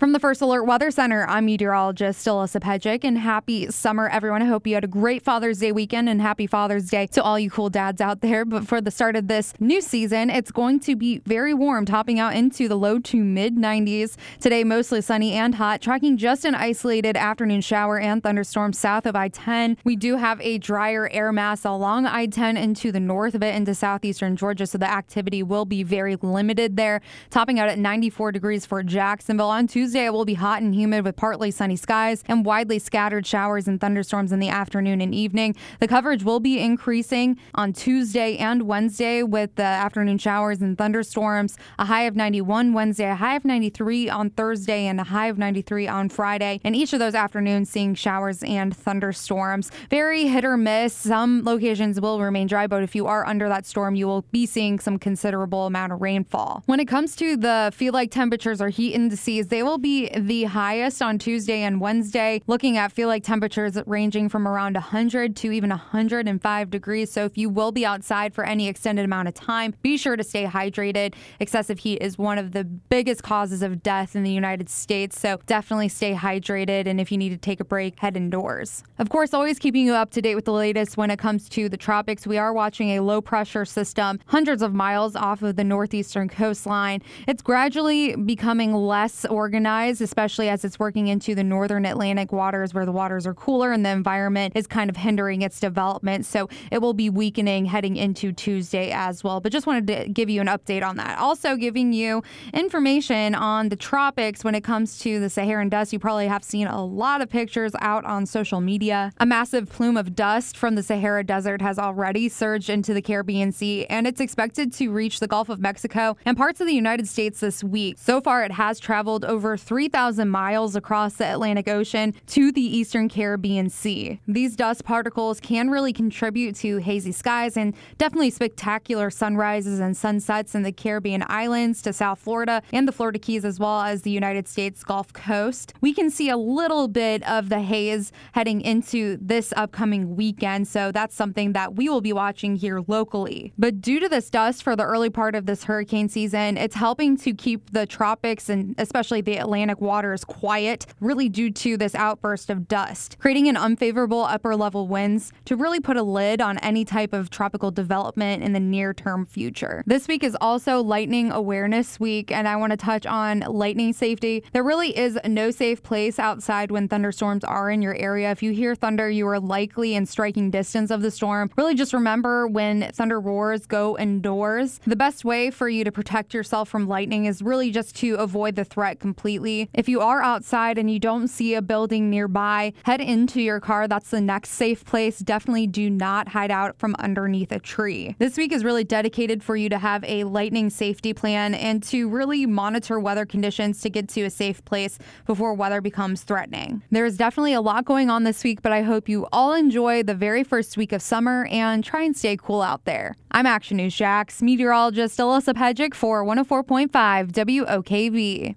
From the First Alert Weather Center, I'm meteorologist Alyssa Pejic, and happy summer, everyone. I hope you had a great Father's Day weekend, and happy Father's Day to all you cool dads out there. But for the start of this new season, it's going to be very warm, topping out into the low to mid 90s. Today, mostly sunny and hot, tracking just an isolated afternoon shower and thunderstorm south of I-10. We do have a drier air mass along I-10 into the north of it into southeastern Georgia, so the activity will be very limited there, topping out at 94 degrees for Jacksonville. On Tuesday, it will be hot and humid with partly sunny skies and widely scattered showers and thunderstorms in the afternoon and evening. The coverage will be increasing on Tuesday and Wednesday with the afternoon showers and thunderstorms. A high of 91 Wednesday, a high of 93 on Thursday, and a high of 93 on Friday. And each of those afternoons seeing showers and thunderstorms. Very hit or miss. Some locations will remain dry, but if you are under that storm, you will be seeing some considerable amount of rainfall. When it comes to the Feelig temperatures or heat indices, they will be the highest on Tuesday and Wednesday, looking at Feelig temperatures ranging from around 100 to even 105 degrees. So if you will be outside for any extended amount of time, be sure to stay hydrated. Excessive heat is one of the biggest causes of death in the United States, so definitely stay hydrated, and if you need to take a break, head indoors. Of course, always keeping you up to date with the latest when it comes to the tropics. We are watching a low pressure system hundreds of miles off of the northeastern coastline. It's gradually becoming less organized, especially as it's working into the northern Atlantic waters, where the waters are cooler and the environment is kind of hindering its development. So it will be weakening heading into Tuesday as well. But just wanted to give you an update on that. Also giving you information on the tropics when it comes to the Saharan dust. You probably have seen a lot of pictures out on social media. A massive plume of dust from the Sahara Desert has already surged into the Caribbean Sea, and it's expected to reach the Gulf of Mexico and parts of the United States this week. So far, it has traveled over 3,000 miles across the Atlantic Ocean to the eastern Caribbean Sea. These dust particles can really contribute to hazy skies and definitely spectacular sunrises and sunsets in the Caribbean islands to South Florida and the Florida Keys, as well as the United States Gulf Coast. We can see a little bit of the haze heading into this upcoming weekend, so that's something that we will be watching here locally. But due to this dust for the early part of this hurricane season, it's helping to keep the tropics and especially the Atlantic waters quiet, really due to this outburst of dust, creating an unfavorable upper level winds to really put a lid on any type of tropical development in the near term future. This week is also Lightning Awareness Week, and I want to touch on lightning safety. There really is no safe place outside when thunderstorms are in your area. If you hear thunder, you are likely in striking distance of the storm. Really just remember, when thunder roars, go indoors. The best way for you to protect yourself from lightning is really just to avoid the threat completely. If you are outside and you don't see a building nearby, head into your car. That's the next safe place. Definitely do not hide out from underneath a tree. This week is really dedicated for you to have a lightning safety plan and to really monitor weather conditions to get to a safe place before weather becomes threatening. There is definitely a lot going on this week, but I hope you all enjoy the very first week of summer and try and stay cool out there. I'm Action News Jax meteorologist Alyssa Pejic for 104.5 WOKV.